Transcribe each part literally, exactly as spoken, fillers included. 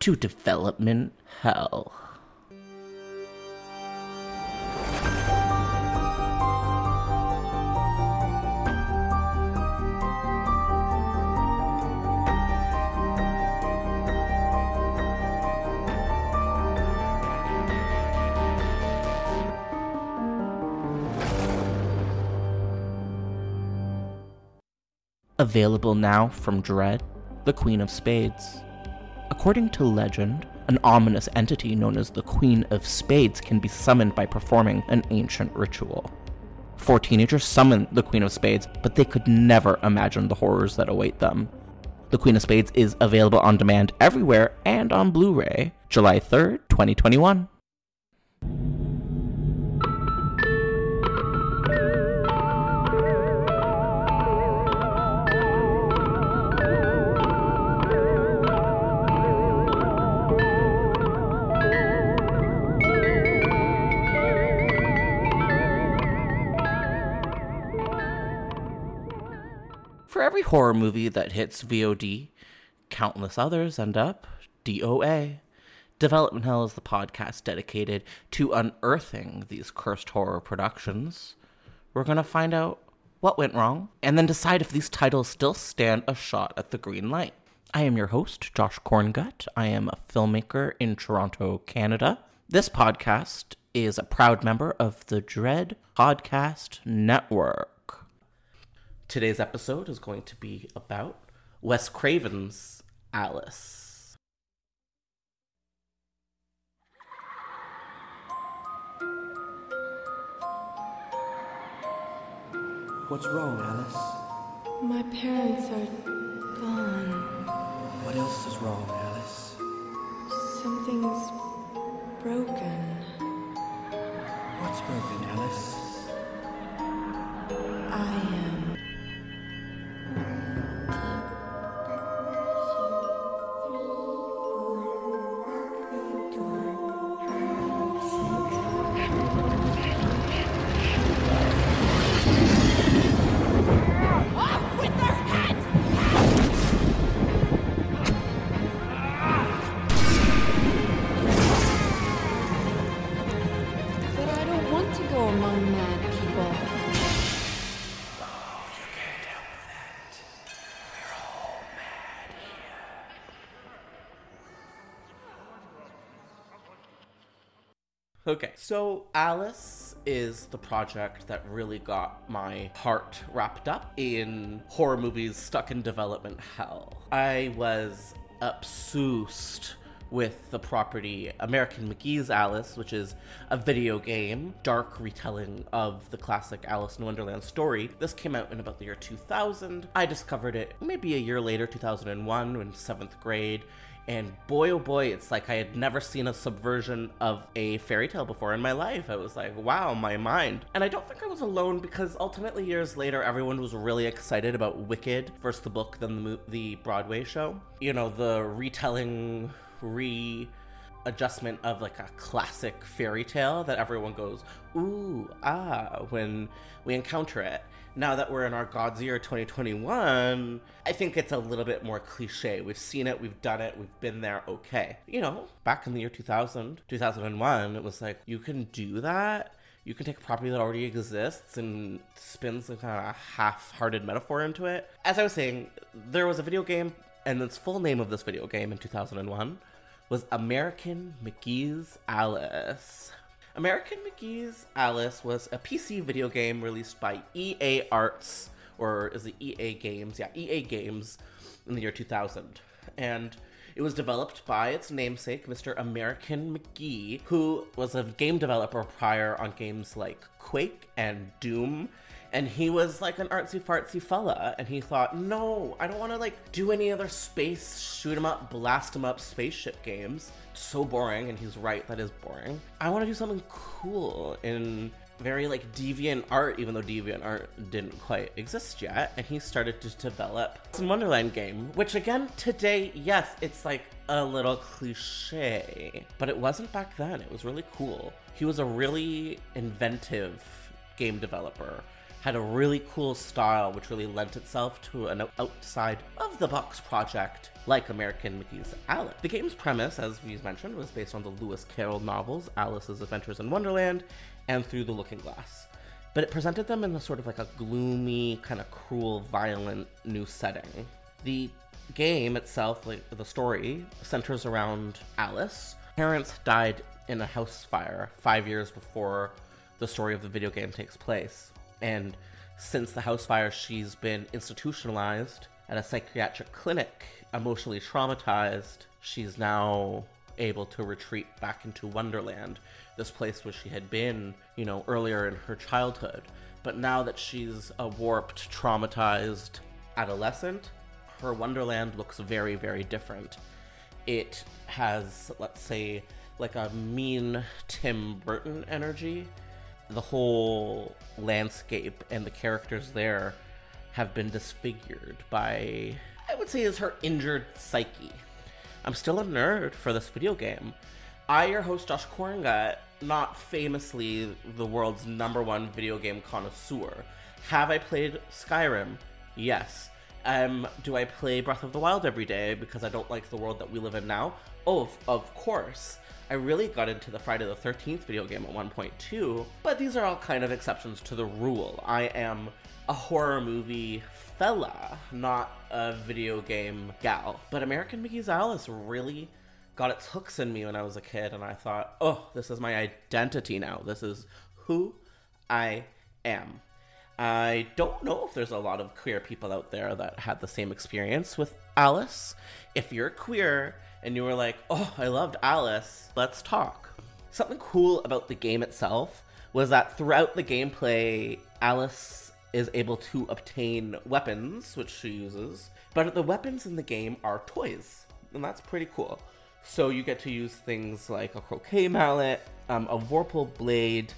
to Development Hell. Available now from Dread, the Queen of Spades. According to legend, an ominous entity known as the Queen of Spades can be summoned by performing an ancient ritual. Four teenagers summon the Queen of Spades, but they could never imagine the horrors that await them. The Queen of Spades is available on demand everywhere and on Blu-ray, July third, twenty twenty-one. Every horror movie that hits V O D, countless others end up D O A. Development Hell is the podcast dedicated to unearthing these cursed horror productions. We're going to find out what went wrong and then decide if these titles still stand a shot at the green light. I am your host, Josh Korngut. I am a filmmaker in Toronto, Canada. This podcast is a proud member of the Dread Podcast Network. Today's episode is going to be about Wes Craven's Alice. What's wrong, Alice? My parents are gone. What else is wrong, Alice? Something's broken. What's broken, Alice? I am. Okay, so Alice is the project that really got my heart wrapped up in horror movies stuck in development hell. I was obsessed with the property American McGee's Alice, which is a video game, dark retelling of the classic Alice in Wonderland story. This came out in about the year two thousand. I discovered it maybe a year later, two thousand one, in seventh grade. And boy, oh boy, it's like I had never seen a subversion of a fairy tale before in my life. I was like, wow, my mind. And I don't think I was alone, because ultimately years later, everyone was really excited about Wicked. First the book, then the, mo- the Broadway show. You know, the retelling, readjustment of like a classic fairy tale that everyone goes, ooh, ah, when we encounter it. Now that we're in our God's year twenty twenty-one, I think it's a little bit more cliche. We've seen it, we've done it, we've been there, okay. You know, back in the year two thousand, two thousand one, it was like, you can do that. You can take a property that already exists and spin some kind of half-hearted metaphor into it. As I was saying, there was a video game and the full name of this video game in two thousand one was American McGee's Alice. American McGee's Alice was a P C video game released by E A Arts, or is it E A Games? Yeah, E A Games in the year two thousand. And it was developed by its namesake, Mister American McGee, who was a game developer prior on games like Quake and Doom. And he was like an artsy-fartsy fella, and he thought, no, I don't want to like do any other space, shoot 'em up, blast 'em up spaceship games. It's so boring, and he's right, that is boring. I want to do something cool in very like deviant art, even though deviant art didn't quite exist yet. And he started to develop Alice in Wonderland game, which again, today, yes, it's like a little cliche, but it wasn't back then. It was really cool. He was a really inventive game developer. Had a really cool style, which really lent itself to an outside-of-the-box project like American McGee's Alice. The game's premise, as we mentioned, was based on the Lewis Carroll novels Alice's Adventures in Wonderland and Through the Looking Glass, but it presented them in a sort of like a gloomy, kind of cruel, violent new setting. The game itself, like the story, centers around Alice. Her parents died in a house fire five years before the story of the video game takes place. And since the house fire, she's been institutionalized at a psychiatric clinic, emotionally traumatized. She's now able to retreat back into Wonderland, this place where she had been, you know, earlier in her childhood. But now that she's a warped, traumatized adolescent, her Wonderland looks very, very different. It has, let's say, like a mean Tim Burton energy. The whole landscape and the characters there have been disfigured by, I would say, is her injured psyche. I'm still a nerd for this video game. I, your host, Josh Koringa, not famously the world's number one video game connoisseur. Have I played Skyrim? Yes. Um, do I play Breath of the Wild every day because I don't like the world that we live in now? Oh, of, of course. I really got into the Friday the thirteenth video game at one point two, but these are all kind of exceptions to the rule. I am a horror movie fella, not a video game gal. But American McGee's Alice really got its hooks in me when I was a kid, and I thought, oh, this is my identity now. This is who I am. I don't know if there's a lot of queer people out there that had the same experience with Alice. If you're queer and you were like, oh, I loved Alice, let's talk. Something cool about the game itself was that throughout the gameplay, Alice is able to obtain weapons, which she uses, but the weapons in the game are toys, and that's pretty cool. So you get to use things like a croquet mallet, um, a vorpal blade,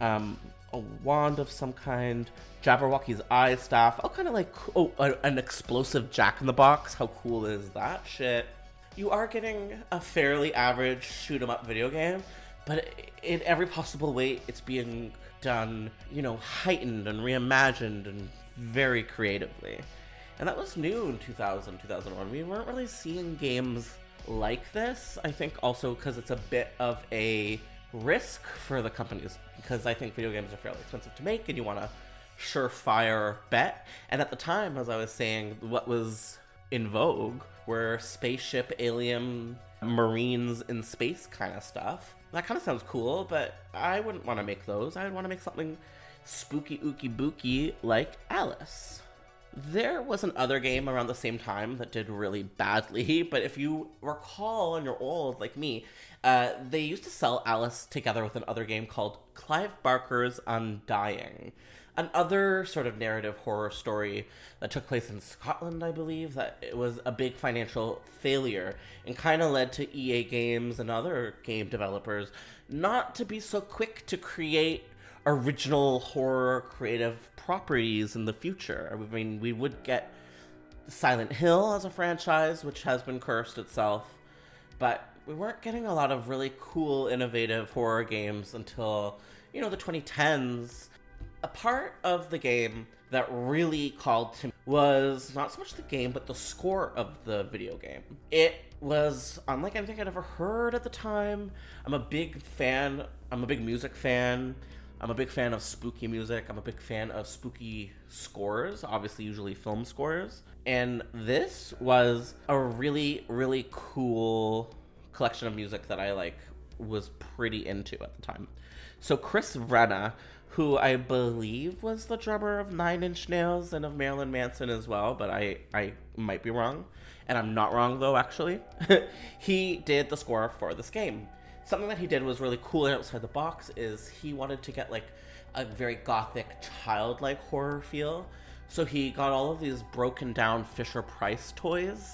um... a wand of some kind, Jabberwocky's eye staff, all kind of like, oh, an explosive jack-in-the-box. How cool is that shit? You are getting a fairly average shoot-em-up video game, but in every possible way, it's being done, you know, heightened and reimagined and very creatively. And that was new in two thousand, two thousand one. We weren't really seeing games like this, I think also because it's a bit of a risk for the companies, because I think video games are fairly expensive to make and you want a surefire bet. And at the time, as I was saying, what was in vogue were spaceship, alien, marines in space kind of stuff. That kind of sounds cool, but I wouldn't want to make those. I would want to make something spooky, ooky, booky like Alice. There was another game around the same time that did really badly, but if you recall and you're old like me, uh, they used to sell Alice together with another game called Clive Barker's Undying, another sort of narrative horror story that took place in Scotland, I believe, that it was a big financial failure and kind of led to E A Games and other game developers not to be so quick to create original horror creative properties in the future. I mean, we would get Silent Hill as a franchise, which has been cursed itself, but we weren't getting a lot of really cool, innovative horror games until, you know, the twenty tens. A part of the game that really called to me was not so much the game, but the score of the video game. It was unlike anything I'd ever heard at the time. I'm a big fan, I'm a big music fan. I'm a big fan of spooky music. I'm a big fan of spooky scores, obviously usually film scores. And this was a really, really cool collection of music that I like was pretty into at the time. So Chris Vrenna, who I believe was the drummer of Nine Inch Nails and of Marilyn Manson as well, but I, I might be wrong. And I'm not wrong, though, actually. He did the score for this game. Something that he did was really cool and outside the box is he wanted to get, like, a very gothic, childlike horror feel. So he got all of these broken-down Fisher-Price toys,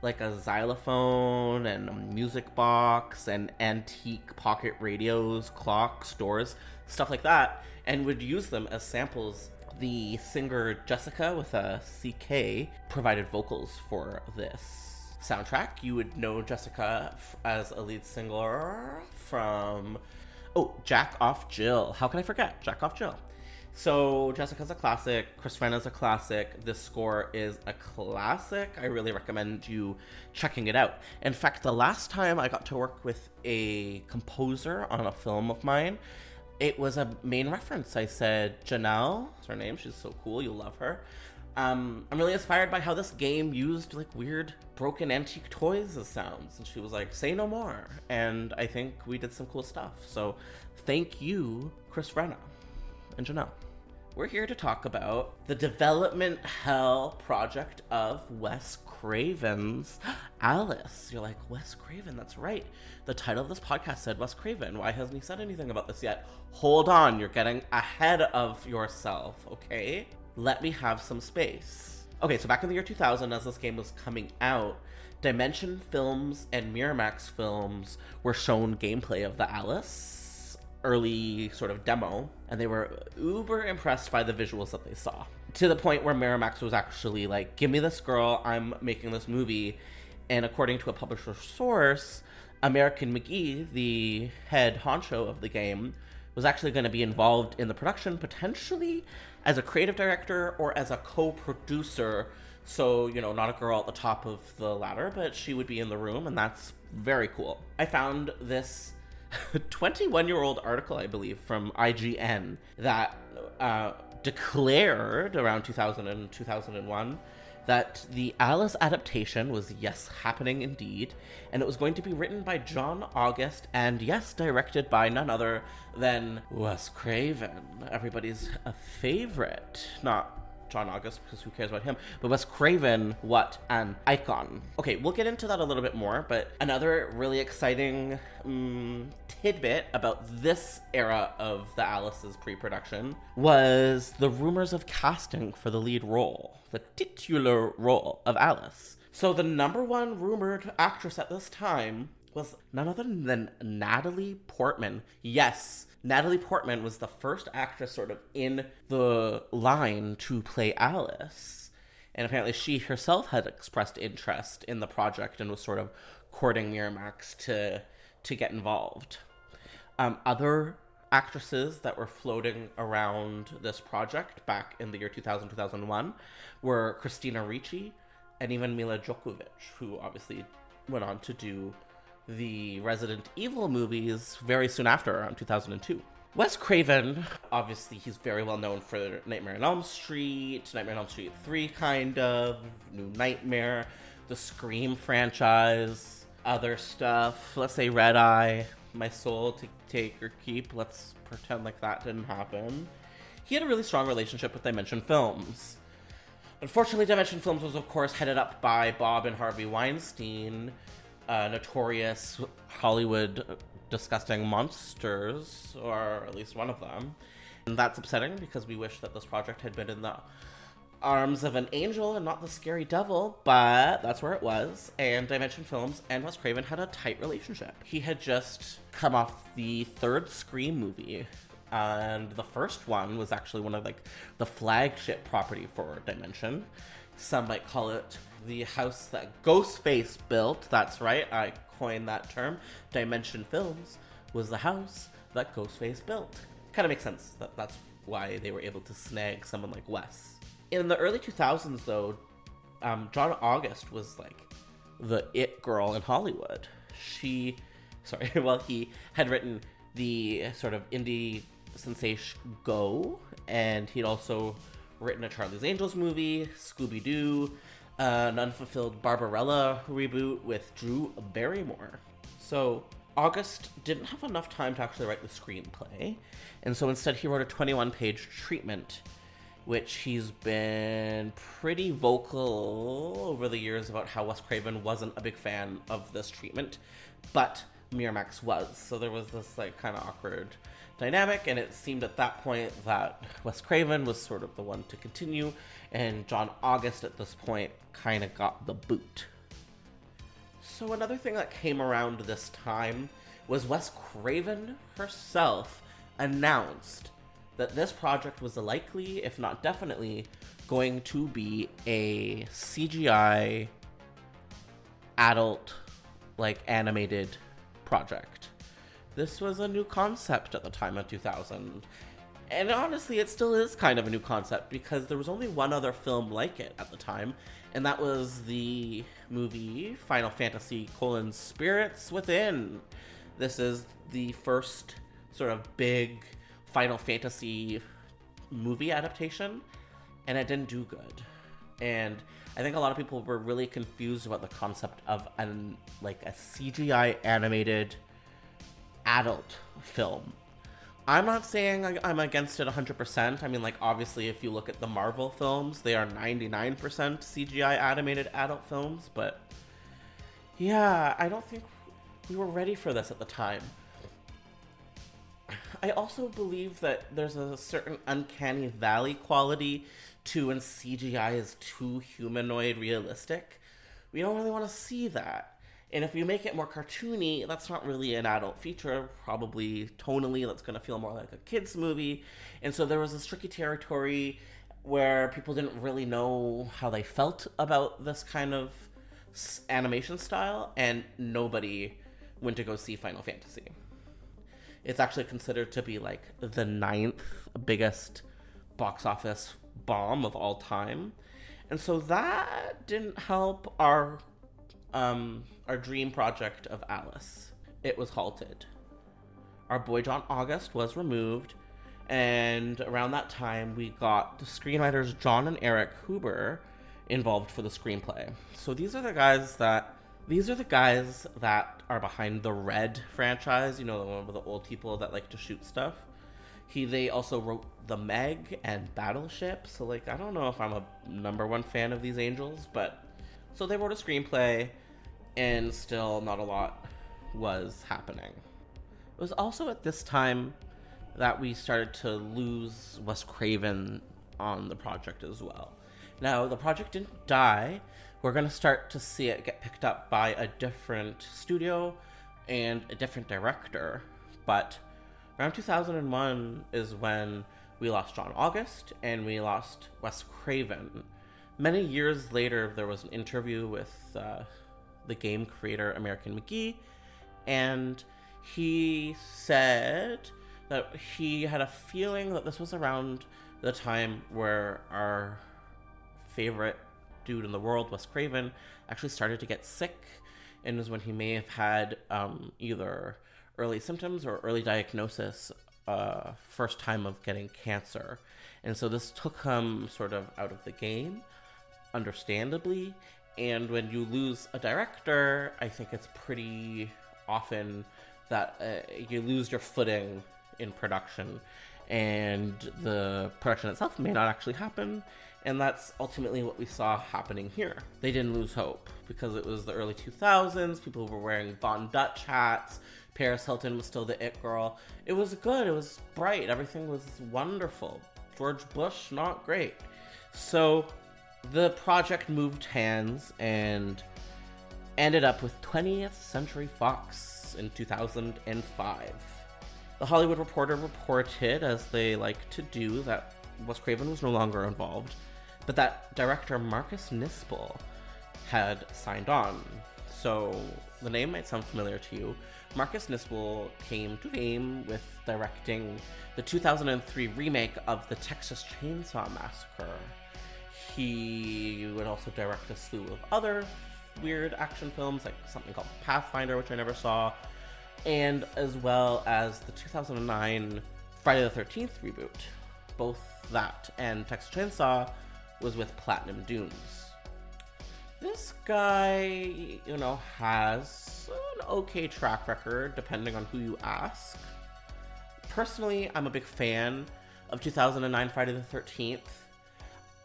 like a xylophone and a music box and antique pocket radios, clocks, doors, stuff like that, and would use them as samples. The singer Jessica, with a C K, provided vocals for this soundtrack. You would know Jessica as a lead singer from, oh, Jack Off Jill. How can I forget? Jack Off Jill. So Jessica's a classic, Chris Vrenna's a classic, this score is a classic. I really recommend you checking it out. In fact, the last time I got to work with a composer on a film of mine, it was a main reference. I said, Janelle, that's her name, she's so cool, you'll love her. Um, I'm really inspired by how this game used like weird broken antique toys as sounds. And she was like, say no more. And I think we did some cool stuff. So thank you, Chris Vrenna and Janelle. We're here to talk about the development hell project of Wes Craven's Alice. You're like, Wes Craven, that's right. The title of this podcast said Wes Craven. Why hasn't he said anything about this yet? Hold on, you're getting ahead of yourself, okay? Let me have some space. Okay, so back in the year two thousand, as this game was coming out, Dimension Films and Miramax Films were shown gameplay of the Alice early sort of demo, and they were uber impressed by the visuals that they saw, to the point where Miramax was actually like, give me this girl, I'm making this movie. And according to a publisher source, American McGee, the head honcho of the game, was actually going to be involved in the production, potentially as a creative director or as a co-producer. So, you know, not a girl at the top of the ladder, but she would be in the room, and that's very cool. I found this twenty-one-year-old article, I believe, from I G N that uh, declared around two thousand and two thousand one that the Alice adaptation was, yes, happening indeed, and it was going to be written by John August and, yes, directed by none other than Wes Craven, everybody's a favorite. Not John August, because who cares about him, but Wes Craven, what an icon. Okay, we'll get into that a little bit more, but another really exciting um, tidbit about this era of the Alice's pre-production was the rumors of casting for the lead role, the titular role of Alice. So the number one rumored actress at this time was none other than Natalie Portman. Yes, Natalie Portman was the first actress sort of in the line to play Alice. And apparently she herself had expressed interest in the project and was sort of courting Miramax to to get involved. Um, other actresses that were floating around this project back in the year two thousand, two thousand one were Christina Ricci and even Mila Djokovic, who obviously went on to do the Resident Evil movies very soon after, around two thousand two. Wes Craven, obviously, he's very well known for Nightmare on Elm Street, Nightmare on Elm Street three, kind of, New Nightmare, the Scream franchise, other stuff, let's say Red Eye, My Soul to Take or Keep, let's pretend like that didn't happen. He had a really strong relationship with Dimension Films. Unfortunately, Dimension Films was, of course, headed up by Bob and Harvey Weinstein, Uh, notorious Hollywood disgusting monsters, or at least one of them. And that's upsetting because we wish that this project had been in the arms of an angel and not the scary devil, but that's where it was. And Dimension Films and Wes Craven had a tight relationship. He had just come off the third Scream movie, and the first one was actually one of like the flagship property for Dimension. Some might call it the house that Ghostface built. That's right, I coined that term. Dimension Films was the house that Ghostface built. Kind of makes sense that that's why they were able to snag someone like Wes. In the early two thousands, though, um, John August was like the it girl in Hollywood. She, sorry, well, he had written the sort of indie sensation Go, and he'd also written a Charlie's Angels movie, Scooby-Doo, uh, an unfulfilled Barbarella reboot with Drew Barrymore. So August didn't have enough time to actually write the screenplay, and so instead he wrote a twenty-one page treatment, which he's been pretty vocal over the years about how Wes Craven wasn't a big fan of this treatment, but Miramax was. So there was this like kind of awkward dynamic, and it seemed at that point that Wes Craven was sort of the one to continue, and John August at this point kind of got the boot. So another thing that came around this time was Wes Craven herself announced that this project was likely, if not definitely, going to be a C G I adult, like, animated project. This was a new concept at the time of two thousand. And honestly, it still is kind of a new concept, because there was only one other film like it at the time, and that was the movie Final Fantasy colon Spirits Within. This is the first sort of big Final Fantasy movie adaptation, and it didn't do good. And I think a lot of people were really confused about the concept of an like a C G I animated adult film. I'm not saying I'm against it one hundred percent. I mean, like, obviously, if you look at the Marvel films, they are ninety-nine percent C G I animated adult films, but yeah, I don't think we were ready for this at the time. I also believe that there's a certain uncanny valley quality to when C G I is too humanoid realistic. We don't really want to see that. And if you make it more cartoony, that's not really an adult feature. Probably tonally, that's going to feel more like a kid's movie. And so there was this tricky territory where people didn't really know how they felt about this kind of animation style, and nobody went to go see Final Fantasy. It's actually considered to be like the ninth biggest box office bomb of all time. And so that didn't help our um, our dream project of Alice. It was halted. Our boy John August was removed. And around that time, we got the screenwriters John and Eric Huber involved for the screenplay. So these are the guys that These are the guys that are behind the Dread franchise, you know, the one with the old people that like to shoot stuff. He, they also wrote The Meg and Battleship, so, like, I don't know if I'm a number one fan of these angels, but... So they wrote a screenplay, and still not a lot was happening. It was also at this time that we started to lose Wes Craven on the project as well. Now, the project didn't die. We're going to start to see it get picked up by a different studio and a different director. But around two thousand one is when we lost John August and we lost Wes Craven. Many years later, there was an interview with uh, the game creator American McGee, and he said that he had a feeling that this was around the time where our favorite dude in the world, Wes Craven, actually started to get sick, and was when he may have had um, either early symptoms or early diagnosis, uh, first time of getting cancer. And so this took him sort of out of the game, understandably. And when you lose a director, I think it's pretty often that uh, you lose your footing in production, and the production itself may not actually happen. And that's ultimately what we saw happening here. They didn't lose hope, because it was the early two thousands. People were wearing Von Dutch hats. Paris Hilton was still the it girl. It was good. It was bright. Everything was wonderful. George Bush, not great. So the project moved hands and ended up with twentieth Century Fox in two thousand five. The Hollywood Reporter reported, as they like to do, that Wes Craven was no longer involved, but that director Marcus Nispel had signed on. So the name might sound familiar to you. Marcus Nispel came to fame with directing the two thousand three remake of the Texas Chainsaw Massacre. He would also direct a slew of other weird action films, like something called Pathfinder, which I never saw, and as well as the two thousand nine Friday the thirteenth reboot. Both that and Texas Chainsaw was with Platinum Dunes. This guy, you know, has an okay track record, depending on who you ask. Personally, I'm a big fan of two thousand nine Friday the thirteenth.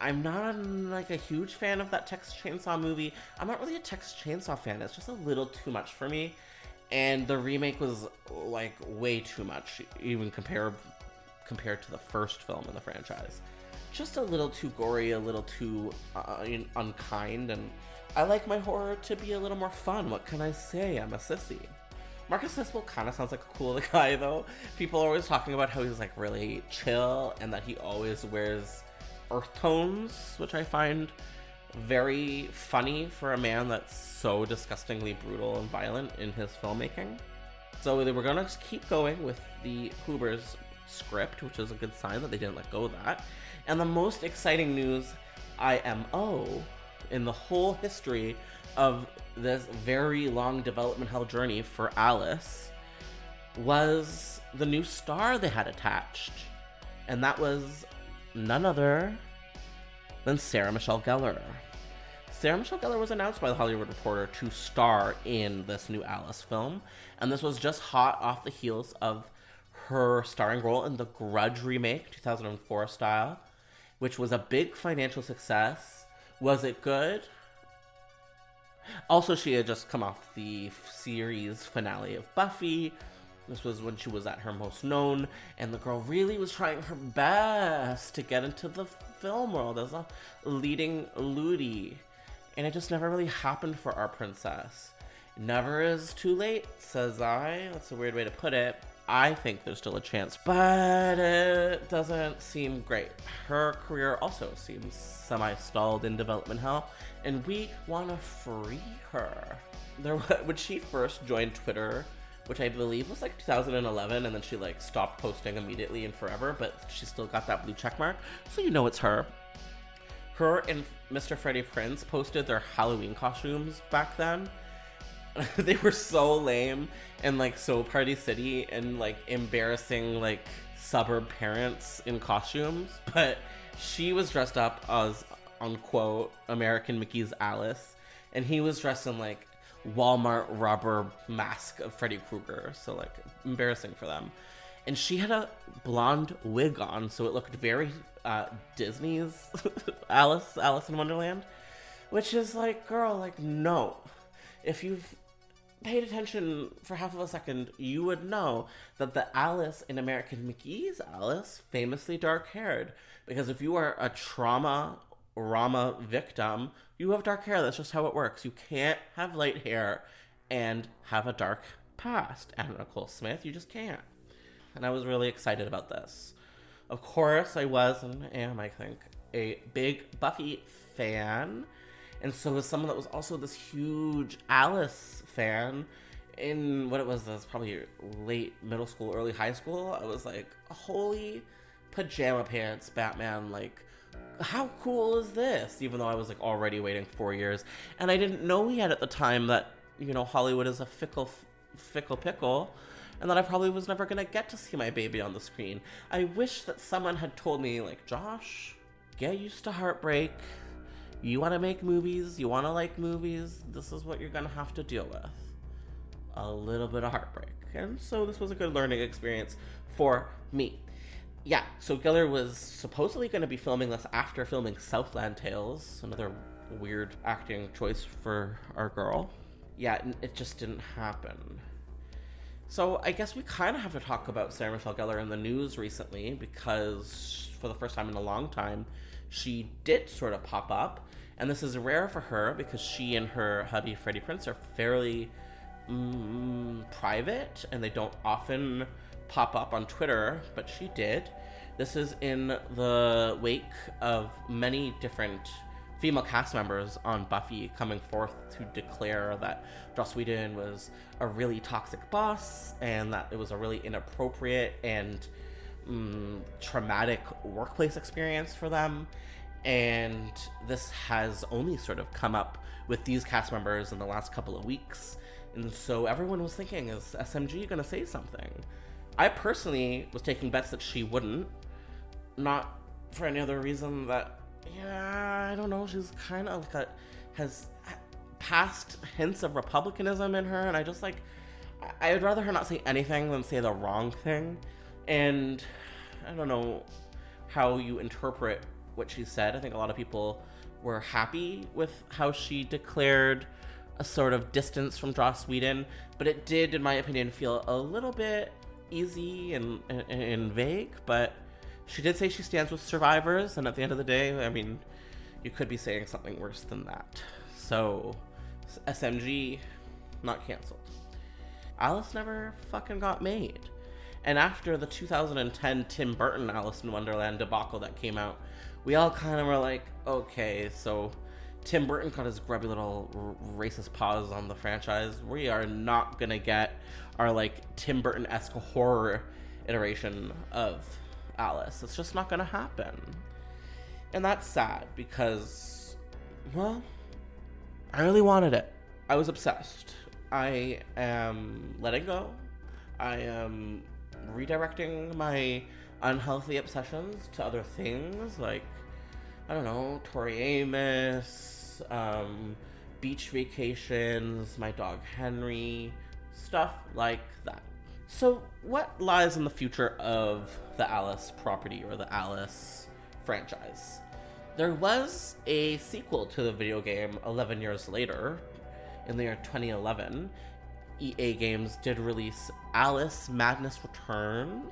I'm not, like, a huge fan of that Texas Chainsaw movie. I'm not really a Texas Chainsaw fan. It's just a little too much for me. And the remake was, like, way too much, even compared, compared to the first film in the franchise. Just a little too gory, a little too uh, unkind, and I like my horror to be a little more fun. What can I say? I'm a sissy. Marcus Nispel kind of sounds like a cool guy, though. People are always talking about how he's, like, really chill and that he always wears earth tones, which I find very funny for a man that's so disgustingly brutal and violent in his filmmaking. So we're going to keep going with the Hoover's script, which is a good sign that they didn't let go of that. And the most exciting news, I M O, in the whole history of this very long development hell journey for Alice, was the new star they had attached. And that was none other than Sarah Michelle Gellar. Sarah Michelle Gellar was announced by The Hollywood Reporter to star in this new Alice film, and this was just hot off the heels of her starring role in The Grudge remake, two thousand four style, which was a big financial success. Was it good? Also, she had just come off the series finale of Buffy. This was when she was at her most known, and the girl really was trying her best to get into the film world as a leading ludi. And it just never really happened for our princess. Never is too late, says I. That's a weird way to put it. I think there's still a chance, but it doesn't seem great. Her career also seems semi-stalled in development hell, and we want to free her. There, when she first joined Twitter, which I believe was like two thousand eleven, and then she like stopped posting immediately and forever, but she still got that blue check mark, so you know it's her. Her and Mister Freddie Prinze posted their Halloween costumes back then. They were so lame and like so Party City and like embarrassing like suburb parents in costumes, but she was dressed up as unquote American McGee's Alice, and he was dressed in like Walmart rubber mask of Freddy Krueger, so like embarrassing for them. And she had a blonde wig on, so it looked very uh Disney's Alice Alice in Wonderland, which is like, girl, like, no. If you've paid attention for half of a second, you would know that the Alice in American McGee's Alice famously dark-haired, because if you are a trauma Rama victim, you have dark hair. That's just how it works. You can't have light hair and have a dark past. And Nicole Smith, you just can't. And I was really excited about this. Of course, I was and am, I think, a big Buffy fan. And so as someone that was also this huge Alice fan in what it was, this probably late middle school, early high school, I was like, holy pajama pants, Batman, like, how cool is this? Even though I was like already waiting four years, and I didn't know yet at the time that, you know, Hollywood is a fickle, fickle pickle, and that I probably was never gonna get to see my baby on the screen. I wish that someone had told me, like, Josh, get used to heartbreak. You want to make movies. You want to like movies. This is what you're gonna have to deal with. A little bit of heartbreak. And so this was a good learning experience for me. Yeah, so Gellar was supposedly going to be filming this after filming Southland Tales, another weird acting choice for our girl. Yeah, it just didn't happen. So I guess we kind of have to talk about Sarah Michelle Gellar in the news recently, because for the first time in a long time, she did sort of pop up. And this is rare for her because she and her hubby Freddie Prinze are fairly mm, private, and they don't often pop up on Twitter, but she did. This is in the wake of many different female cast members on Buffy coming forth to declare that Joss Whedon was a really toxic boss, and that it was a really inappropriate and um, traumatic workplace experience for them. And this has only sort of come up with these cast members in the last couple of weeks. And so everyone was thinking, is S M G going to say something? I personally was taking bets that she wouldn't, not for any other reason that, yeah, I don't know, she's kind of like a, has past hints of Republicanism in her, and I just like, I would rather her not say anything than say the wrong thing, and I don't know how you interpret what she said. I think a lot of people were happy with how she declared a sort of distance from Joss Whedon, but it did, in my opinion, feel a little bit easy and, and, and vague, but she did say she stands with survivors, and at the end of the day, I mean, you could be saying something worse than that. So, S M G, not canceled. Alice never fucking got made. And after the two thousand ten Tim Burton Alice in Wonderland debacle that came out, we all kind of were like, okay, so Tim Burton got his grubby little racist paws on the franchise. We are not gonna get our, like, Tim Burton-esque horror iteration of Alice. It's just not gonna happen. And that's sad because, well, I really wanted it. I was obsessed. I am letting go. I am redirecting my unhealthy obsessions to other things, like, I don't know, Tori Amos, um, beach vacations, my dog Henry, stuff like that. So what lies in the future of the Alice property or the Alice franchise? There was a sequel to the video game eleven years later, in the year twenty eleven. E A Games did release Alice Madness Returns.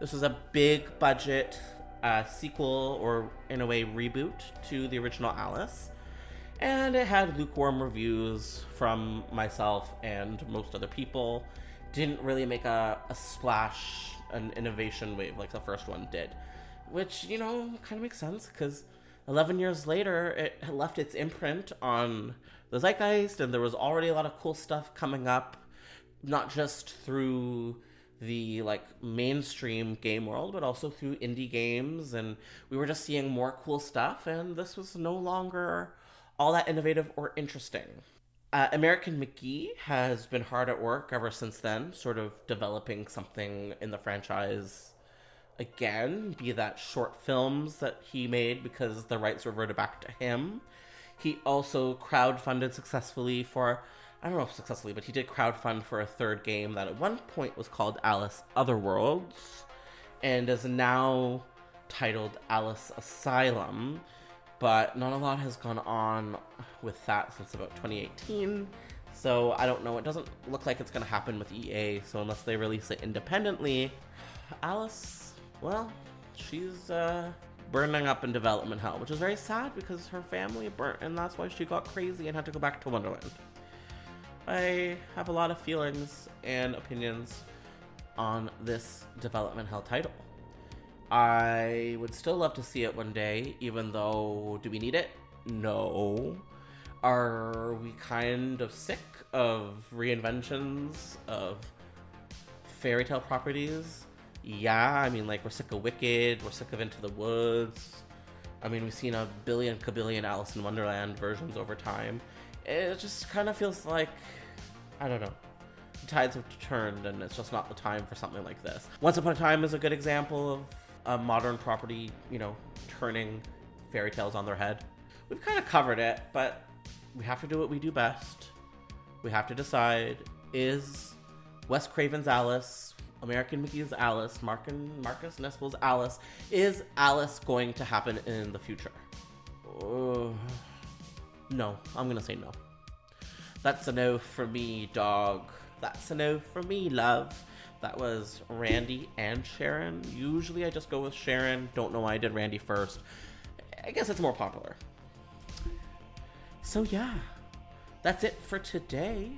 This was a big budget uh, sequel, or in a way reboot, to the original Alice. And it had lukewarm reviews from myself and most other people. Didn't really make a, a splash, an innovation wave like the first one did. Which, you know, kind of makes sense, because eleven years later, it left its imprint on the zeitgeist, and there was already a lot of cool stuff coming up, not just through the like mainstream game world, but also through indie games, and we were just seeing more cool stuff, and this was no longer all that innovative or interesting. Uh, American McGee has been hard at work ever since then, sort of developing something in the franchise again, be that short films that he made because the rights reverted back to him. He also crowdfunded successfully for, I don't know if successfully, but he did crowdfund for a third game that at one point was called Alice Otherworlds and is now titled Alice Asylum, but not a lot has gone on with that since about twenty eighteen, so I don't know. It doesn't look like it's going to happen with E A, so unless they release it independently, Alice, well, she's uh, burning up in development hell, which is very sad because her family burnt, and that's why she got crazy and had to go back to Wonderland. I have a lot of feelings and opinions on this development hell title. I would still love to see it one day, even though, do we need it? No. Are we kind of sick of reinventions of fairy tale properties? Yeah, I mean, like, we're sick of Wicked, we're sick of Into the Woods. I mean, we've seen a billion, kabillion Alice in Wonderland versions over time. It just kind of feels like, I don't know, the tides have turned and it's just not the time for something like this. Once Upon a Time is a good example of a modern property, you know, turning fairy tales on their head. We've kind of covered it, but we have to do what we do best. We have to decide, is Wes Craven's Alice, American McGee's Alice, Marcus Nispel's Alice, is Alice going to happen in the future? Uh, no, I'm going to say no. That's a no for me, dog. That's a no for me, love. That was Randy and Sharon. Usually I just go with Sharon. Don't know why I did Randy first. I guess it's more popular. So yeah, that's it for today.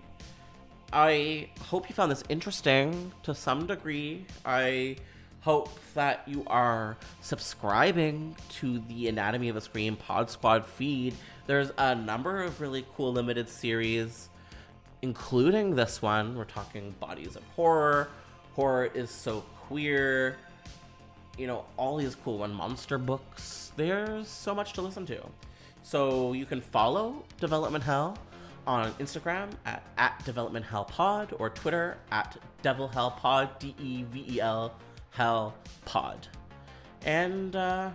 I hope you found this interesting to some degree. I hope that you are subscribing to the Anatomy of a Scream Pod Squad feed. There's a number of really cool limited series, including this one. We're talking Bodies of Horror, Horror is So Queer, you know, all these cool one monster books. There's so much to listen to. So you can follow Development Hell on Instagram at, at Development Hell Pod, or Twitter at Devil Hell Pod, D E V E L Hell Pod. And uh,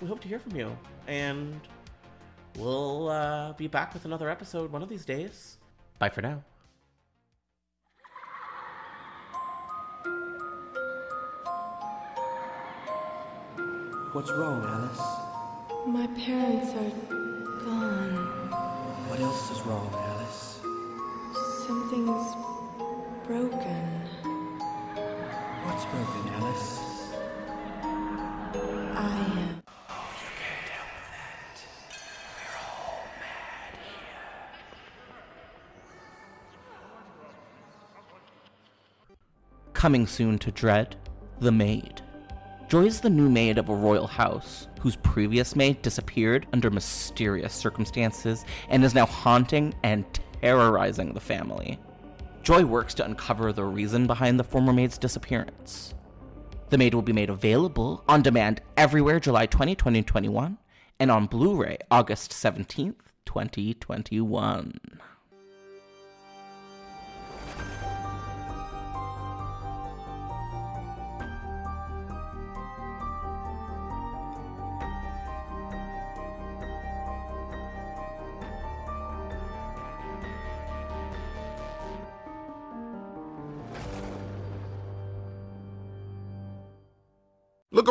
we hope to hear from you. And we'll uh, be back with another episode one of these days. Bye for now. What's wrong, Alice? My parents are gone. What else is wrong, Alice? Something's broken. What's broken, Alice? I am. Oh, you can't help that. We're all mad here. Coming soon to Dread, the maid. Joy is the new maid of a royal house, whose previous maid disappeared under mysterious circumstances and is now haunting and terrorizing the family. Joy works to uncover the reason behind the former maid's disappearance. The maid will be made available on demand everywhere July twentieth, twenty twenty-one, and on Blu-ray August seventeenth, twenty twenty-one. Look